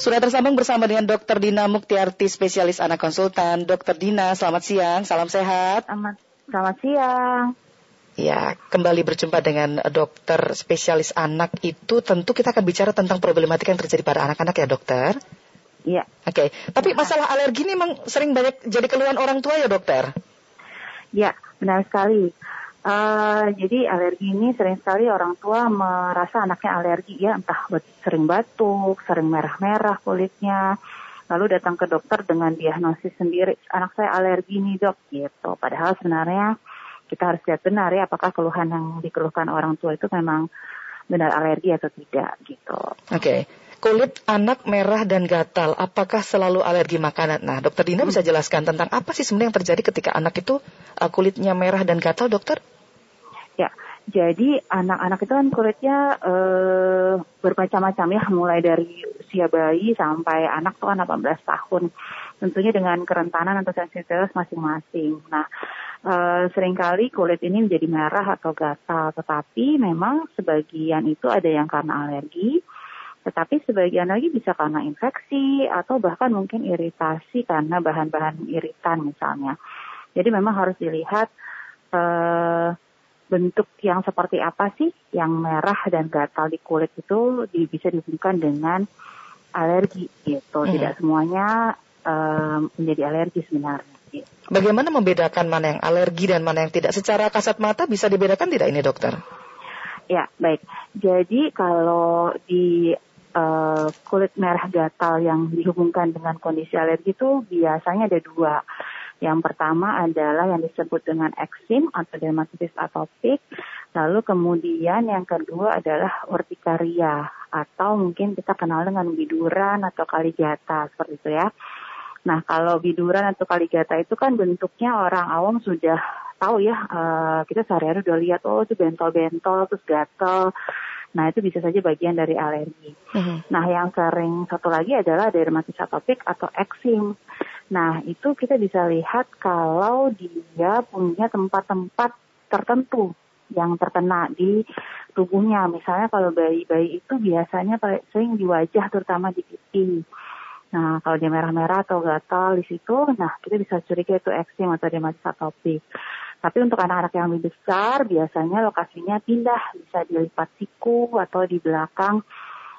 Sudah tersambung bersama dengan Dr. Dina Muktiarti, spesialis anak konsultan. Dr. Dina, selamat siang, salam sehat. Selamat siang. Ya, kembali berjumpa dengan dokter spesialis anak itu tentu kita akan bicara tentang problematika yang terjadi pada anak-anak ya dokter? Iya. Oke, tapi masalah alergi ini memang sering banyak jadi keluhan orang tua ya dokter? Ya, benar sekali. Jadi alergi ini sering sekali orang tua merasa anaknya alergi ya, entah sering batuk, sering merah-merah kulitnya, lalu datang ke dokter dengan diagnosis sendiri, anak saya alergi nih dok gitu. Padahal sebenarnya kita harus lihat benar ya, apakah keluhan yang dikeluhkan orang tua itu memang benar alergi atau tidak gitu. Oke. Kulit anak merah dan gatal, apakah selalu alergi makanan? Nah, Dokter Dina bisa jelaskan tentang apa sih sebenarnya yang terjadi ketika anak itu kulitnya merah dan gatal, dokter? Ya, jadi anak-anak itu kan kulitnya bermacam-macam ya, mulai dari usia bayi sampai anak tuh 18 tahun. Tentunya dengan kerentanan atau sensitivitas masing-masing. Nah, seringkali kulit ini menjadi merah atau gatal, tetapi memang sebagian itu ada yang karena alergi. Tetapi sebagian lagi bisa karena infeksi atau bahkan mungkin iritasi karena bahan-bahan iritan misalnya. Jadi memang harus dilihat bentuk yang seperti apa sih yang merah dan gatal di kulit itu bisa dihubungkan dengan alergi gitu. Tidak semuanya menjadi alergi sebenarnya. Gitu. Bagaimana membedakan mana yang alergi dan mana yang tidak? Secara kasat mata bisa dibedakan tidak ini dokter? Ya baik. Jadi kalau di kulit merah gatal yang dihubungkan dengan kondisi alergi itu biasanya ada dua. Yang pertama adalah yang disebut dengan eksim atau dermatitis atopik. Lalu kemudian yang kedua adalah urtikaria atau mungkin kita kenal dengan biduran atau kaligata seperti itu ya. Nah kalau biduran atau kaligata itu kan bentuknya orang awam sudah tahu ya, kita sehari-hari udah lihat itu bentol-bentol terus gatal. Nah itu bisa saja bagian dari alergi. Nah yang sering satu lagi adalah dermatitis atopik atau eksim. Nah itu kita bisa lihat kalau dia punya tempat-tempat tertentu yang terkena di tubuhnya. Misalnya kalau bayi-bayi itu biasanya sering di wajah, terutama di pipi. Nah kalau dia merah-merah atau gatal di situ, nah kita bisa curiga itu eksim atau dermatitis atopik. Tapi untuk anak-anak yang lebih besar, biasanya lokasinya pindah, bisa di lipat siku atau di belakang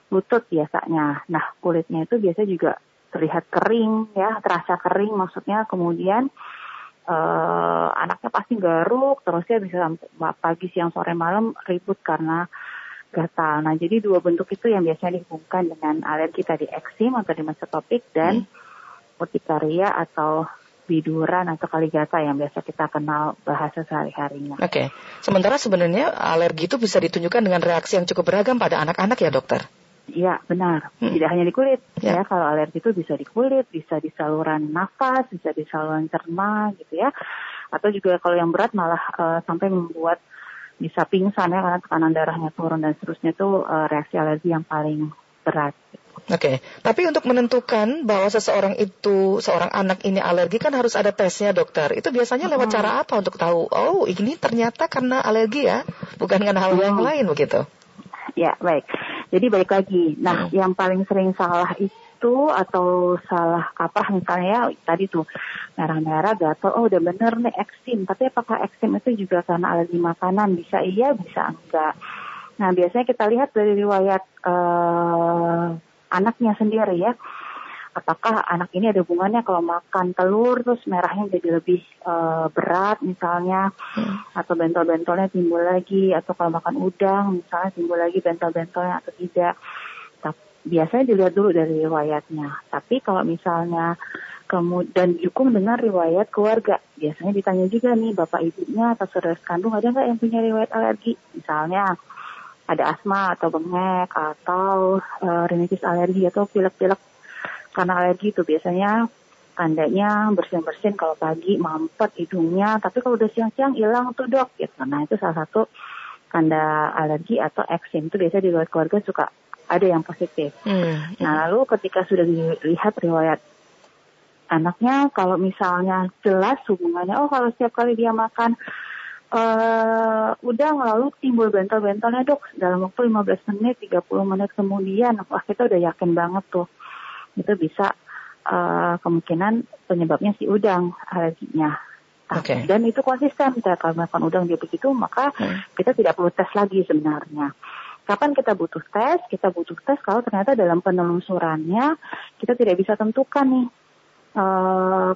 lutut biasanya. Nah, kulitnya itu biasanya juga terlihat kering, ya, terasa kering maksudnya. Kemudian anaknya pasti garuk, terusnya bisa pagi, siang, sore, malam ribut karena gatal. Nah, jadi dua bentuk itu yang biasanya dihubungkan dengan alergi tadi, eksim atau dermatitis atopik dan urtikaria atau biduran atau kaligata yang biasa kita kenal bahasa sehari-harinya. Oke. Sementara sebenarnya alergi itu bisa ditunjukkan dengan reaksi yang cukup beragam pada anak-anak ya dokter? Iya benar. Tidak hanya di kulit. Ya kalau alergi itu bisa di kulit, bisa di saluran nafas, bisa di saluran cerna gitu ya. Atau juga kalau yang berat malah sampai membuat bisa pingsan ya karena tekanan darahnya turun dan seterusnya itu reaksi alergi yang paling berat. Oke, tapi untuk menentukan bahwa seorang anak ini alergi kan harus ada tesnya dokter. Itu biasanya lewat cara apa untuk tahu, oh ini ternyata karena alergi ya, bukan karena hal yang lain begitu? Ya, baik. Jadi balik lagi, nah yang paling sering salah itu atau salah kaprah misalnya ya, tadi tuh merah-merah gatal, oh udah bener nih eksim. Tapi apakah eksim itu juga karena alergi makanan? Bisa iya, bisa enggak. Nah biasanya kita lihat dari riwayat anaknya sendiri ya, apakah anak ini ada hubungannya kalau makan telur terus merahnya jadi lebih berat misalnya, atau bentol-bentolnya timbul lagi, atau kalau makan udang misalnya timbul lagi bentol-bentolnya atau tidak. Biasanya dilihat dulu dari riwayatnya, tapi kalau misalnya kemudian didukung dengan riwayat keluarga, biasanya ditanya juga nih bapak ibunya atau saudara kandung ada nggak yang punya riwayat alergi misalnya. Ada asma atau bengek atau rinitis alergi atau pilek-pilek karena alergi itu biasanya tandanya bersin-bersin kalau pagi, mampet hidungnya, tapi kalau udah siang-siang hilang tuh dok gitu. Nah itu salah satu tanda alergi atau eksim, itu biasanya di luar keluarga suka ada yang positif. Nah lalu ketika sudah dilihat riwayat anaknya, kalau misalnya jelas hubungannya, oh kalau setiap kali dia makan udah lalu timbul bentol-bentolnya, Dok, dalam waktu 15 menit, 30 menit kemudian. Wah, kita udah yakin banget tuh. Itu bisa kemungkinan penyebabnya si udang alerginya. Okay. Dan itu konsisten. Kita kalau makan udang dia begitu, maka kita tidak perlu tes lagi sebenarnya. Kapan kita butuh tes? Kita butuh tes kalau ternyata dalam penelusurannya kita tidak bisa tentukan nih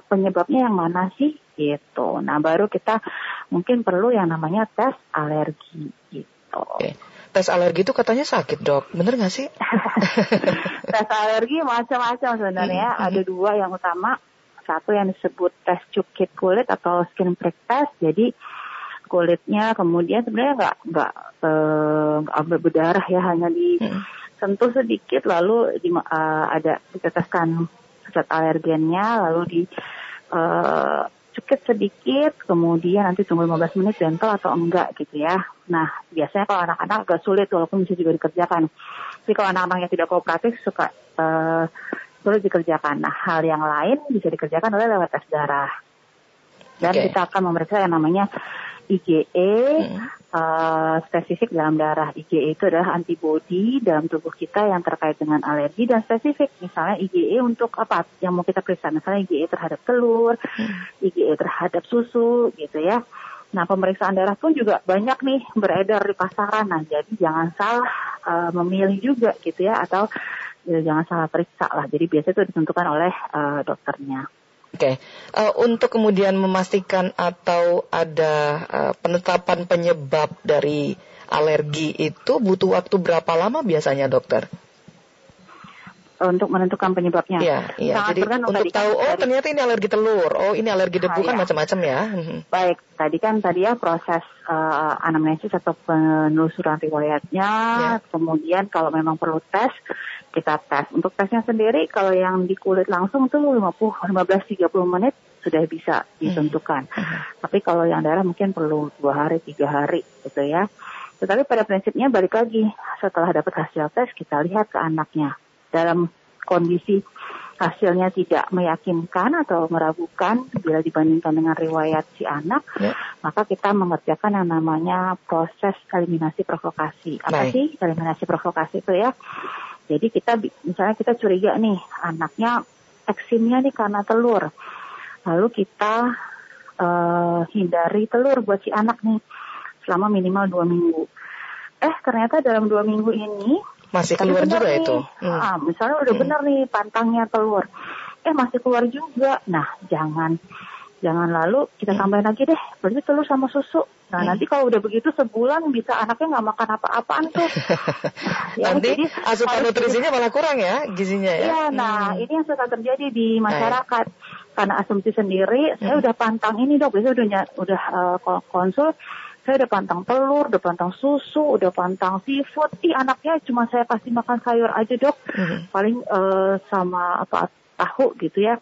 penyebabnya yang mana sih gitu. Nah, baru kita mungkin perlu yang namanya tes alergi gitu. Okay. Tes alergi itu katanya sakit, Dok. Bener nggak sih? Tes alergi macam-macam sebenarnya. Ada dua yang utama. Satu yang disebut tes cukit kulit atau skin prick test. Jadi kulitnya kemudian sebenarnya nggak berdarah ya, hanya disentuh sedikit lalu ada diteteskan zat alergennya, lalu dicukit sedikit, kemudian nanti tunggu 15 menit bentol atau enggak gitu ya. Nah, biasanya kalau anak-anak agak sulit, walaupun bisa juga dikerjakan. Tapi kalau anak-anaknya tidak kooperatif, suka sulit dikerjakan. Nah, hal yang lain bisa dikerjakan oleh lewat tes darah. Dan kita akan memeriksa yang namanya IgE, spesifik dalam darah. IgE itu adalah antibodi dalam tubuh kita yang terkait dengan alergi dan spesifik. Misalnya IgE untuk apa yang mau kita periksa, misalnya IgE terhadap telur, IgE terhadap susu gitu ya. Nah, pemeriksaan darah pun juga banyak nih beredar di pasaran. Nah, jadi jangan salah memilih juga gitu ya, atau jangan salah periksa lah. Jadi biasanya itu ditentukan oleh dokternya. Oke, untuk kemudian memastikan atau ada penetapan penyebab dari alergi itu butuh waktu berapa lama biasanya, Dokter? Untuk menentukan penyebabnya? Iya. Jadi untuk tahu, ternyata ini alergi telur, ini alergi debu, kan macam-macam ya. Baik, tadi ya proses anamnesis atau penelusuran riwayatnya, kemudian kalau memang perlu tes, kita tes. Untuk tesnya sendiri, kalau yang di kulit langsung itu 15-30 menit sudah bisa ditentukan. Tapi kalau yang darah mungkin perlu 2 hari, 3 hari gitu ya. Tetapi pada prinsipnya balik lagi, setelah dapat hasil tes, kita lihat ke anaknya. Dalam kondisi hasilnya tidak meyakinkan atau meragukan bila dibandingkan dengan riwayat si anak, maka kita mengerjakan yang namanya proses eliminasi provokasi. Apa sih eliminasi provokasi itu ya? Jadi misalnya kita curiga nih anaknya eksimnya nih karena telur, lalu kita hindari telur buat si anak nih selama minimal 2 minggu. Ternyata dalam 2 minggu ini masih keluar juga nih, itu. Misalnya udah benar nih pantangnya telur. Masih keluar juga. Nah, jangan lalu kita tambahin lagi deh. Berarti telur sama susu. Nah, nanti kalau udah begitu sebulan bisa anaknya nggak makan apa-apaan tuh. Nanti asupan nutrisinya malah kurang ya, gizinya ya. Iya, nah ini yang suka terjadi di masyarakat. Karena asumsi sendiri, saya udah pantang ini, Dok. Biasanya udah konsul. Saya udah pantang telur, udah pantang susu, udah pantang seafood. Anaknya cuma saya pasti makan sayur aja, Dok. Paling sama tahu gitu ya.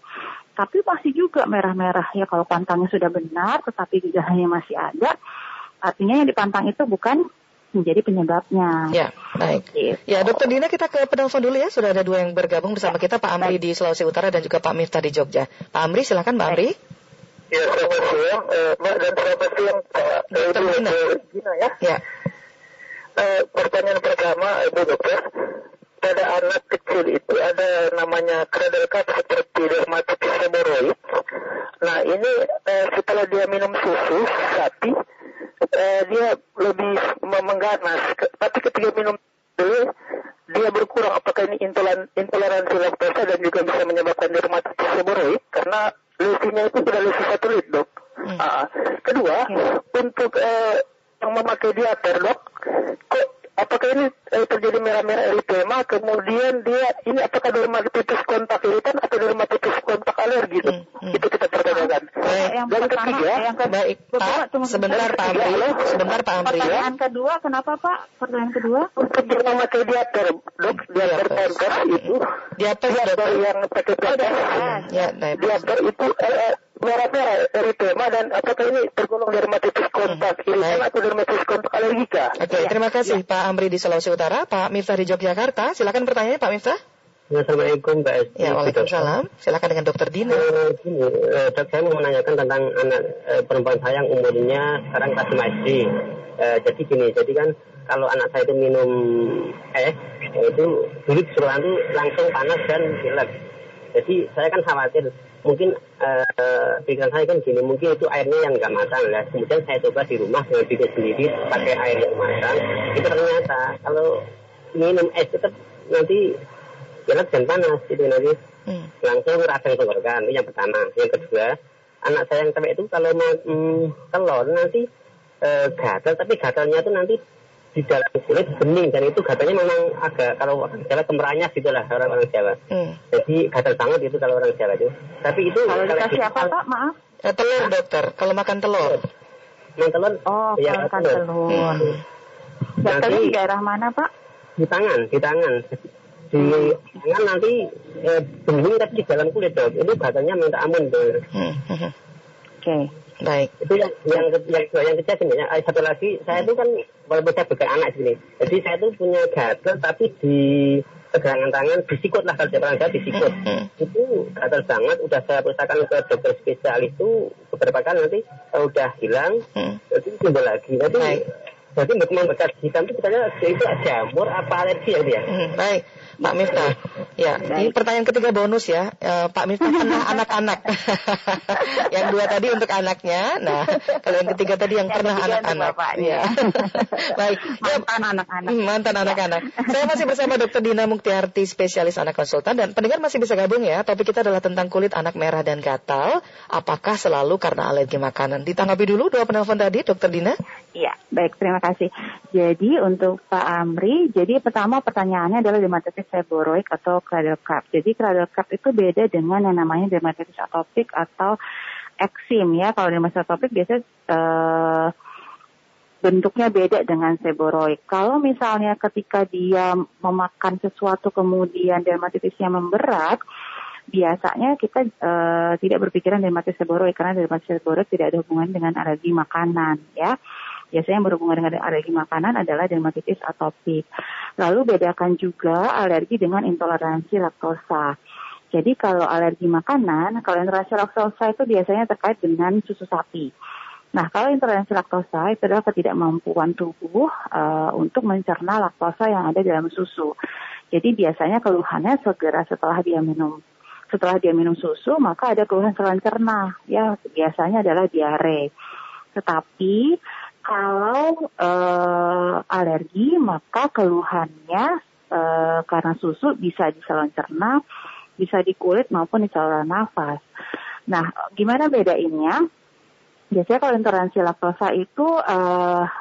Tapi masih juga merah-merah ya. Kalau pantangnya sudah benar, tetapi gejalanya masih ada, artinya yang dipantang itu bukan menjadi penyebabnya. Ya, baik. Gitu. Ya, Dokter Dina, kita ke penelpon dulu ya. Sudah ada 2 yang bergabung bersama kita, Pak Amri di Sulawesi Utara dan juga Pak Miftah di Jogja. Pak Amri, silakan Pak Amri. Ya, selamat siang, Mbak, dan selamat siang, Dokter Dina ya. Ya. Pertanyaan pertama, Ibu Dokter, pada anak kecil itu ada namanya kradel cup seperti dermatitis hemoroid. Nah, ini setelah dia minum susu sapi, dia lebih mengganas. Tapi ketika minum dulu, dia berkurang. Apakah ini intoleransi laktosa dan juga bisa menyebabkan dermatitis hemoroid? Karena lesinya itu sudah lesi satelit, Dok. Kedua, untuk yang memakai diaper, Dok, apakah ini terjadi merah-merah eritema, kemudian dia ini apakah dermatitis kontak iritan atau dermatitis kontak alergi, Dok? Itu kita pertanyakan. Dan ketiga, baik, Pak, sebentar Pak Amri. Pertanyaan kedua, kenapa Pak? Pertanyaan kedua? Untuk yang memakai diaper, Dok, diaper kontak itu. Diaper yang pakai diaper itu merah-merah eritema, dan apakah ini tergolong dermatitis kontak iritan atau dermatitis kontak alergika? Oke, terima kasih Pak Amri di Sulawesi Utara. Pak Miftah di Yogyakarta, silakan pertanyaannya Pak Miftah. Assalamualaikum Mbak Esti. Ya, waalaikumsalam. Silakan dengan Dokter Dina. Dok, saya mau menanyakan tentang anak perempuan saya yang umurnya sekarang kelas 5 SD. Jadi gini, jadi kan kalau anak saya itu minum itu dulu selalu langsung panas dan pilek. Jadi saya kan khawatir, mungkin pikiran saya kan gini, mungkin itu airnya yang nggak matang lah. Kemudian saya coba di rumah dengan diri sendiri pakai air yang matang. Itu ternyata kalau minum es tetap nanti pilek dan panas gitu nanti. Langsung radang tenggorokan, itu yang pertama. Yang kedua, anak saya yang cewek itu kalau telur nanti gatal, tapi gatalnya itu nanti di dalam kulit bening, dan itu gatalnya memang agak, kalau orang Jawa kemeranyas gitu lah, orang Jawa. Jadi gatal banget itu kalau orang Jawa itu. Tapi itu kalau dikasih apa Pak, maaf? Telur dokter, kalau makan telur. Makan telur? Oh, ya, makan telur. Gatalnya di daerah mana Pak? Di tangan. Di tangan nanti bening tapi di dalam kulit dok. Itu gatalnya minta ampun dok. Oke. Okay. Baik. Itu yang kecil sebenarnya. Satu lagi, saya itu kan walaupun saya bukan anak sini, jadi saya itu punya gatal tapi di pergelangan tangan disikut lah, kalau orang saya disikut. Itu gatal banget. Udah saya periksakan ke dokter spesialis itu beberapa kali, nanti udah hilang, nanti timbul lagi. Nanti membekas hitam itu katanya itu jamur apa alergi ya dia. Baik. Pak Miftah, ya, ini pertanyaan ketiga bonus ya, Pak Miftah kena anak-anak. Yang dua tadi untuk anaknya, nah kalau yang ketiga tadi yang pernah anak-anak, ya. Baik, mantan anak-anak. Saya masih bersama Dr. Dina Muktiarti, spesialis anak konsultan, dan pendengar masih bisa gabung ya. Topik kita adalah tentang kulit anak merah dan gatal, apakah selalu karena alergi makanan? Ditanggapi dulu dua penelpon tadi, Dr. Dina. Iya, baik, terima kasih. Jadi untuk Pak Amri, jadi pertama pertanyaannya adalah dermatitis seboroik atau cradle cup. Jadi cradle cup itu beda dengan yang namanya dermatitis atopik atau eksim ya. Kalau dermatitis atopik biasanya bentuknya beda dengan seboroik. Kalau misalnya ketika dia memakan sesuatu kemudian dermatitisnya memberat, biasanya kita tidak berpikiran dermatitis seboroik karena dermatitis seboroik tidak ada hubungan dengan alergi makanan ya. Biasanya yang berhubungan dengan alergi makanan adalah dermatitis atopik. Lalu bedakan juga alergi dengan intoleransi laktosa. Jadi kalau alergi makanan, kalau intoleransi laktosa itu biasanya terkait dengan susu sapi. Nah, kalau intoleransi laktosa itu adalah ketidakmampuan tubuh untuk mencerna laktosa yang ada dalam susu. Jadi biasanya keluhannya segera setelah dia minum susu, maka ada keluhan saluran cerna. Ya, biasanya adalah diare. Tetapi kalau alergi, maka keluhannya karena susu bisa di saluran cerna, bisa di kulit maupun di saluran nafas. Nah, gimana bedainnya? Biasanya kalau intoleransi laktosa itu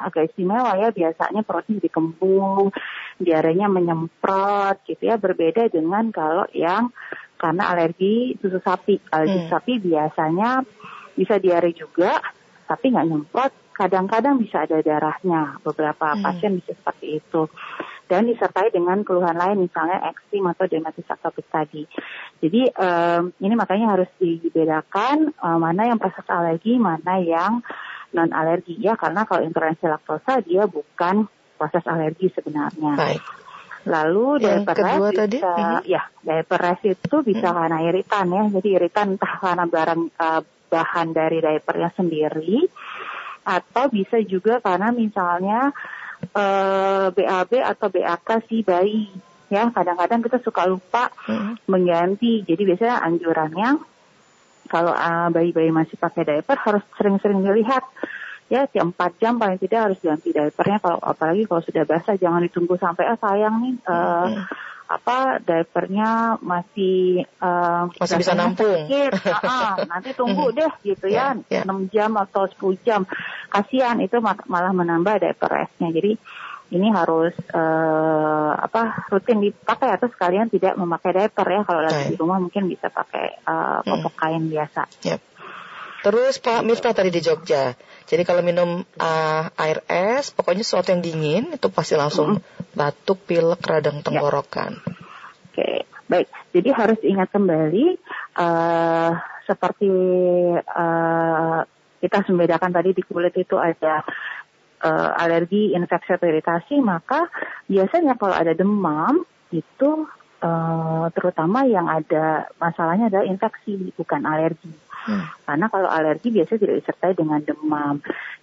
agak istimewa ya. Biasanya perutnya jadi kembung, diarenya menyemprot gitu ya. Berbeda dengan kalau yang karena alergi susu sapi. Alergi sapi biasanya bisa diare juga, tapi nggak nyemprot. Kadang-kadang bisa ada darahnya, beberapa pasien bisa seperti itu. Dan disertai dengan keluhan lain, misalnya eksim atau dermatitis atopik tadi. Jadi ini makanya harus dibedakan mana yang proses alergi, mana yang non-alergi. Ya, karena kalau intoleransi laktosa dia bukan proses alergi sebenarnya. Baik. Lalu diaper res tadi? Diaper res itu bisa karena iritan ya. Jadi iritan entah karena bahan dari diapernya sendiri, atau bisa juga karena misalnya BAB atau BAK si bayi ya. Kadang-kadang kita suka lupa mengganti. Jadi biasanya anjurannya kalau bayi-bayi masih pakai diaper harus sering-sering dilihat ya, tiap 4 jam paling tidak harus ganti diapernya. Kalau apalagi kalau sudah basah, jangan ditunggu sampai sayang nih diapernya masih bisa nampung. Nanti tunggu deh gitu ya, 6 jam atau 10 jam. Kasihan, itu malah menambah diaper resnya. Jadi ini harus rutin dipakai, atau sekalian tidak memakai diaper ya. Kalau lagi di rumah mungkin bisa pakai popok kain biasa. Terus Pak Miftah tadi di Jogja. Jadi kalau minum air es, pokoknya sesuatu yang dingin, itu pasti langsung batuk, pilek, radang tenggorokan. Ya. Oke, baik. Jadi harus ingat kembali, seperti kita membedakan tadi di kulit itu ada alergi, infeksi, atau iritasi, maka biasanya kalau ada demam, itu terutama yang ada masalahnya adalah infeksi, bukan alergi. Karena kalau alergi biasanya tidak disertai dengan demam.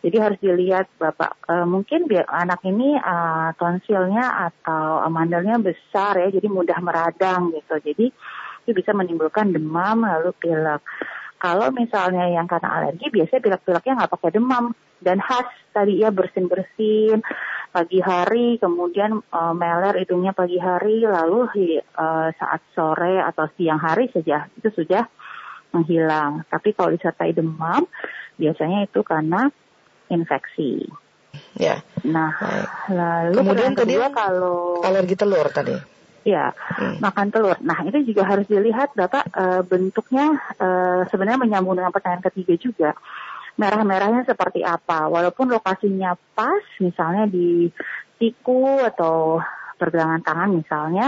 Jadi harus dilihat Bapak, mungkin biar anak ini tonsilnya atau mandelnya besar ya, jadi mudah meradang gitu. Jadi itu bisa menimbulkan demam lalu pilek. Kalau misalnya yang karena alergi, biasanya pilek-pileknya nggak pakai demam. Dan khas tadi ya bersin-bersin pagi hari, kemudian meler hidungnya pagi hari, lalu saat sore atau siang hari saja itu sudah menghilang. Tapi kalau disertai demam, biasanya itu karena infeksi. Ya. Nah, lalu kemudian kedua kalau alergi telur tadi. Ya, makan telur. Nah, itu juga harus dilihat Bapak, bentuknya sebenarnya menyambung dengan pertanyaan ketiga juga. Merah-merahnya seperti apa? Walaupun lokasinya pas, misalnya di siku atau pergelangan tangan misalnya,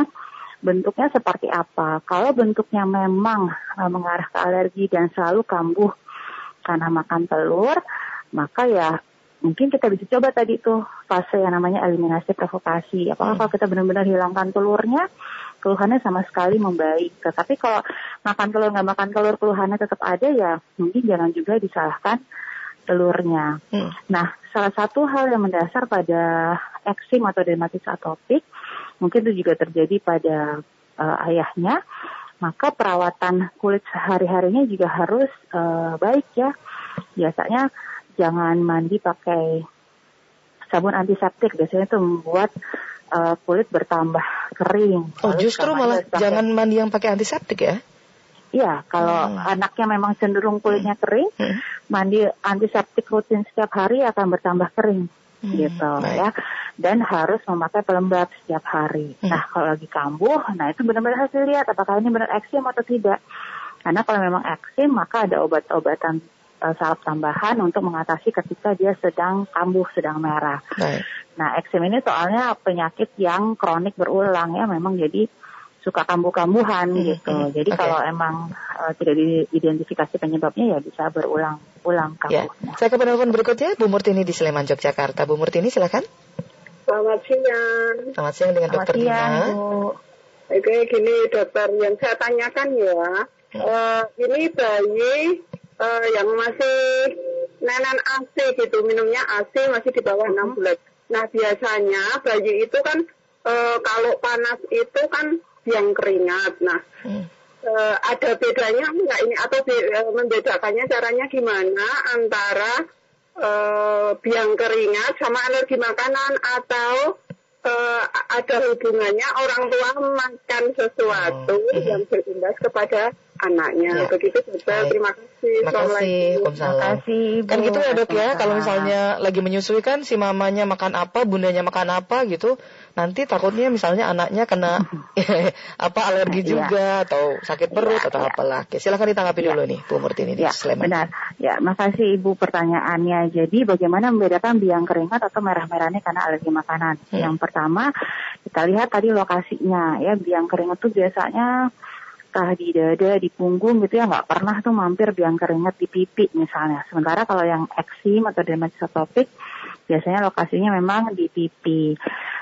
bentuknya seperti apa? Kalau bentuknya memang mengarah ke alergi dan selalu kambuh karena makan telur, maka ya mungkin kita bisa coba tadi tuh fase yang namanya eliminasi provokasi. Apakah kalau kita benar-benar hilangkan telurnya, keluhannya sama sekali membaik. Tetapi kalau makan telur, nggak makan telur, keluhannya tetap ada, ya mungkin jangan juga disalahkan telurnya. Nah, salah satu hal yang mendasar pada eksim atau dermatitis atopik, mungkin itu juga terjadi pada ayahnya, maka perawatan kulit sehari-harinya juga harus baik ya. Biasanya jangan mandi pakai sabun antiseptik, biasanya itu membuat kulit bertambah kering. Oh, justru malah jangan mandi yang pakai antiseptik ya? Iya, kalau anaknya memang cenderung kulitnya kering, mandi antiseptik rutin setiap hari akan bertambah kering, gitu ya. Dan harus memakai pelembab setiap hari. Nah, kalau lagi kambuh, nah itu benar-benar harus dilihat apakah ini benar eksim atau tidak. Karena kalau memang eksim, maka ada obat-obatan salep tambahan untuk mengatasi ketika dia sedang kambuh, sedang merah. Nah, eksim ini soalnya penyakit yang kronik berulang ya, memang jadi suka kambuh-kambuhan gitu. Jadi kalau emang tidak diidentifikasi penyebabnya, ya bisa berulang-ulang kambuhnya. Saya ke penelpon berikutnya, Bu Murtini di Sleman, Yogyakarta. Bu Murtini, silakan. Selamat siang. Selamat siang dengan Dokter Dina. Oke, gini Dokter, yang saya tanyakan ya, ini bayi yang masih nenan AC gitu, minumnya AC, masih di bawah 6 bulan. Nah, biasanya bayi itu kan kalau panas itu kan yang keringat. Nah, ada bedanya enggak ini, atau membedakannya caranya gimana antara biang keringat sama alergi makanan, atau ada hubungannya orang tua makan sesuatu yang berimbas kepada anaknya. Begitu juga. Terima kasih. Kan gitu ya Dok ya, kalau misalnya lagi menyusui kan si mamanya makan apa, bundanya makan apa gitu, nanti takutnya misalnya anaknya kena apa alergi juga atau sakit perut atau apalah. Oke, silakan ditanggapi dulu nih Bu Murtini di Sleman. Benar. Ya, makasih Ibu pertanyaannya. Jadi bagaimana membedakan biang keringat atau merah-merahnya karena alergi makanan? Yang pertama, kita lihat tadi lokasinya ya. Biang keringat itu biasanya di dada, di punggung gitu ya, nggak pernah tuh mampir biang keringat di pipi misalnya. Sementara kalau yang eksim atau dermatitis atopik, biasanya lokasinya memang di pipi.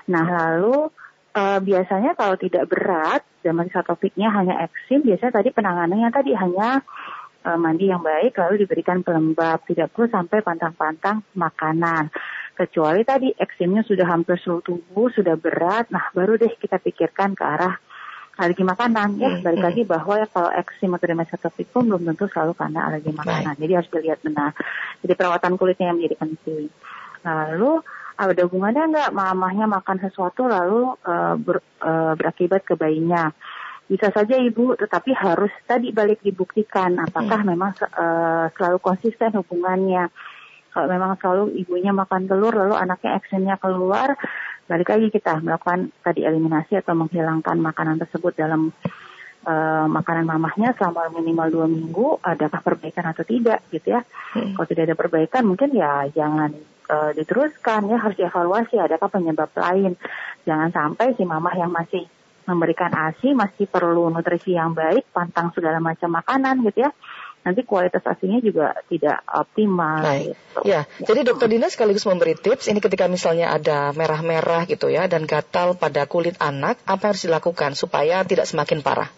Nah, lalu biasanya kalau tidak berat, dermatitis atopiknya hanya eksim, biasanya tadi penanganannya tadi hanya mandi yang baik, lalu diberikan pelembab, tidak perlu sampai pantang-pantang makanan. Kecuali tadi eksimnya sudah hampir seluruh tubuh, sudah berat, nah baru deh kita pikirkan ke arah alergi makanan ya. Balik lagi bahwa ya, kalau eksim atau dermatitis atopik belum tentu selalu karena alergi makanan. Jadi harus dilihat benar. Jadi perawatan kulitnya yang menjadi penting. Lalu ada hubungannya nggak mamahnya makan sesuatu lalu berakibat ke bayinya? Bisa saja Ibu, tetapi harus tadi balik dibuktikan apakah memang selalu konsisten hubungannya. Kalau memang selalu ibunya makan telur lalu anaknya eksimnya keluar, balik lagi kita melakukan tadi eliminasi atau menghilangkan makanan tersebut dalam makanan mamahnya selama minimal 2 minggu, adakah perbaikan atau tidak gitu ya. Kalau tidak ada perbaikan mungkin ya jangan diteruskan ya, harus dievaluasi adakah penyebab lain. Jangan sampai si mamah yang masih memberikan ASI masih perlu nutrisi yang baik, pantang segala macam makanan gitu ya. nanti kualitas asinya juga tidak optimal. Baik. Gitu. Ya, ya. Jadi Dokter Dina sekaligus memberi tips ini ketika misalnya ada merah-merah gitu ya dan gatal pada kulit anak, apa yang harus dilakukan supaya tidak semakin parah?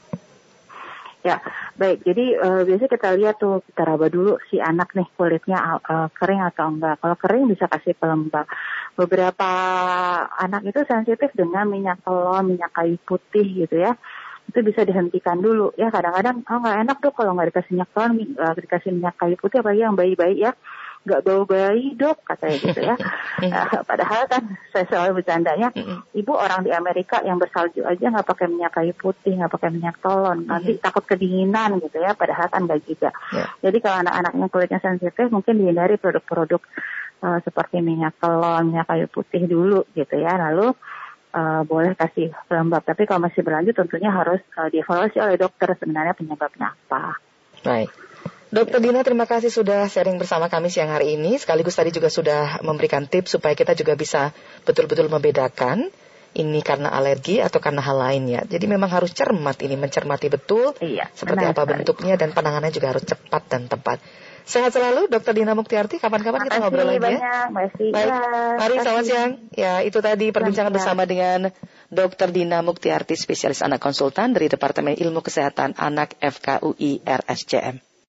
Ya, baik. Jadi biasanya kita lihat tuh, kita raba dulu si anak nih kulitnya kering atau enggak. Kalau kering bisa kasih pelembab. Beberapa anak itu sensitif dengan minyak telon, minyak kayu putih gitu ya. Itu bisa dihentikan dulu ya. Kadang-kadang nggak enak tuh kalau nggak dikasih minyak telon, dikasih minyak kayu putih, apalagi yang bayi-bayi ya. Nggak bau bayi dok katanya gitu ya. Padahal kan saya selalu bercandanya, ibu orang di Amerika yang bersalju aja nggak pakai minyak kayu putih, nggak pakai minyak telon, nanti takut kedinginan gitu ya. Padahal kan nggak juga. Jadi kalau anak-anaknya kulitnya sensitif mungkin dihindari produk-produk seperti minyak telon, minyak kayu putih dulu gitu ya. Lalu boleh kasih pelembab. Tapi kalau masih berlanjut tentunya harus dievaluasi oleh dokter sebenarnya penyebabnya apa. Baik. Dokter Dina, terima kasih sudah sharing bersama kami siang hari ini. Sekaligus tadi juga sudah memberikan tips supaya kita juga bisa betul-betul membedakan ini karena alergi atau karena hal lainnya. Jadi memang harus cermat ini, mencermati betul seperti benar, apa bentuknya dan penanganannya juga harus cepat dan tepat. Sehat selalu Dokter Dina Muktiarti. Kapan-kapan kita ngobrol lagi ya. Baik. Mari selamat siang. Ya, itu tadi perbincangan bersama dengan Dr. Dina Muktiarti, spesialis anak konsultan dari Departemen Ilmu Kesehatan Anak FKUI RSCM.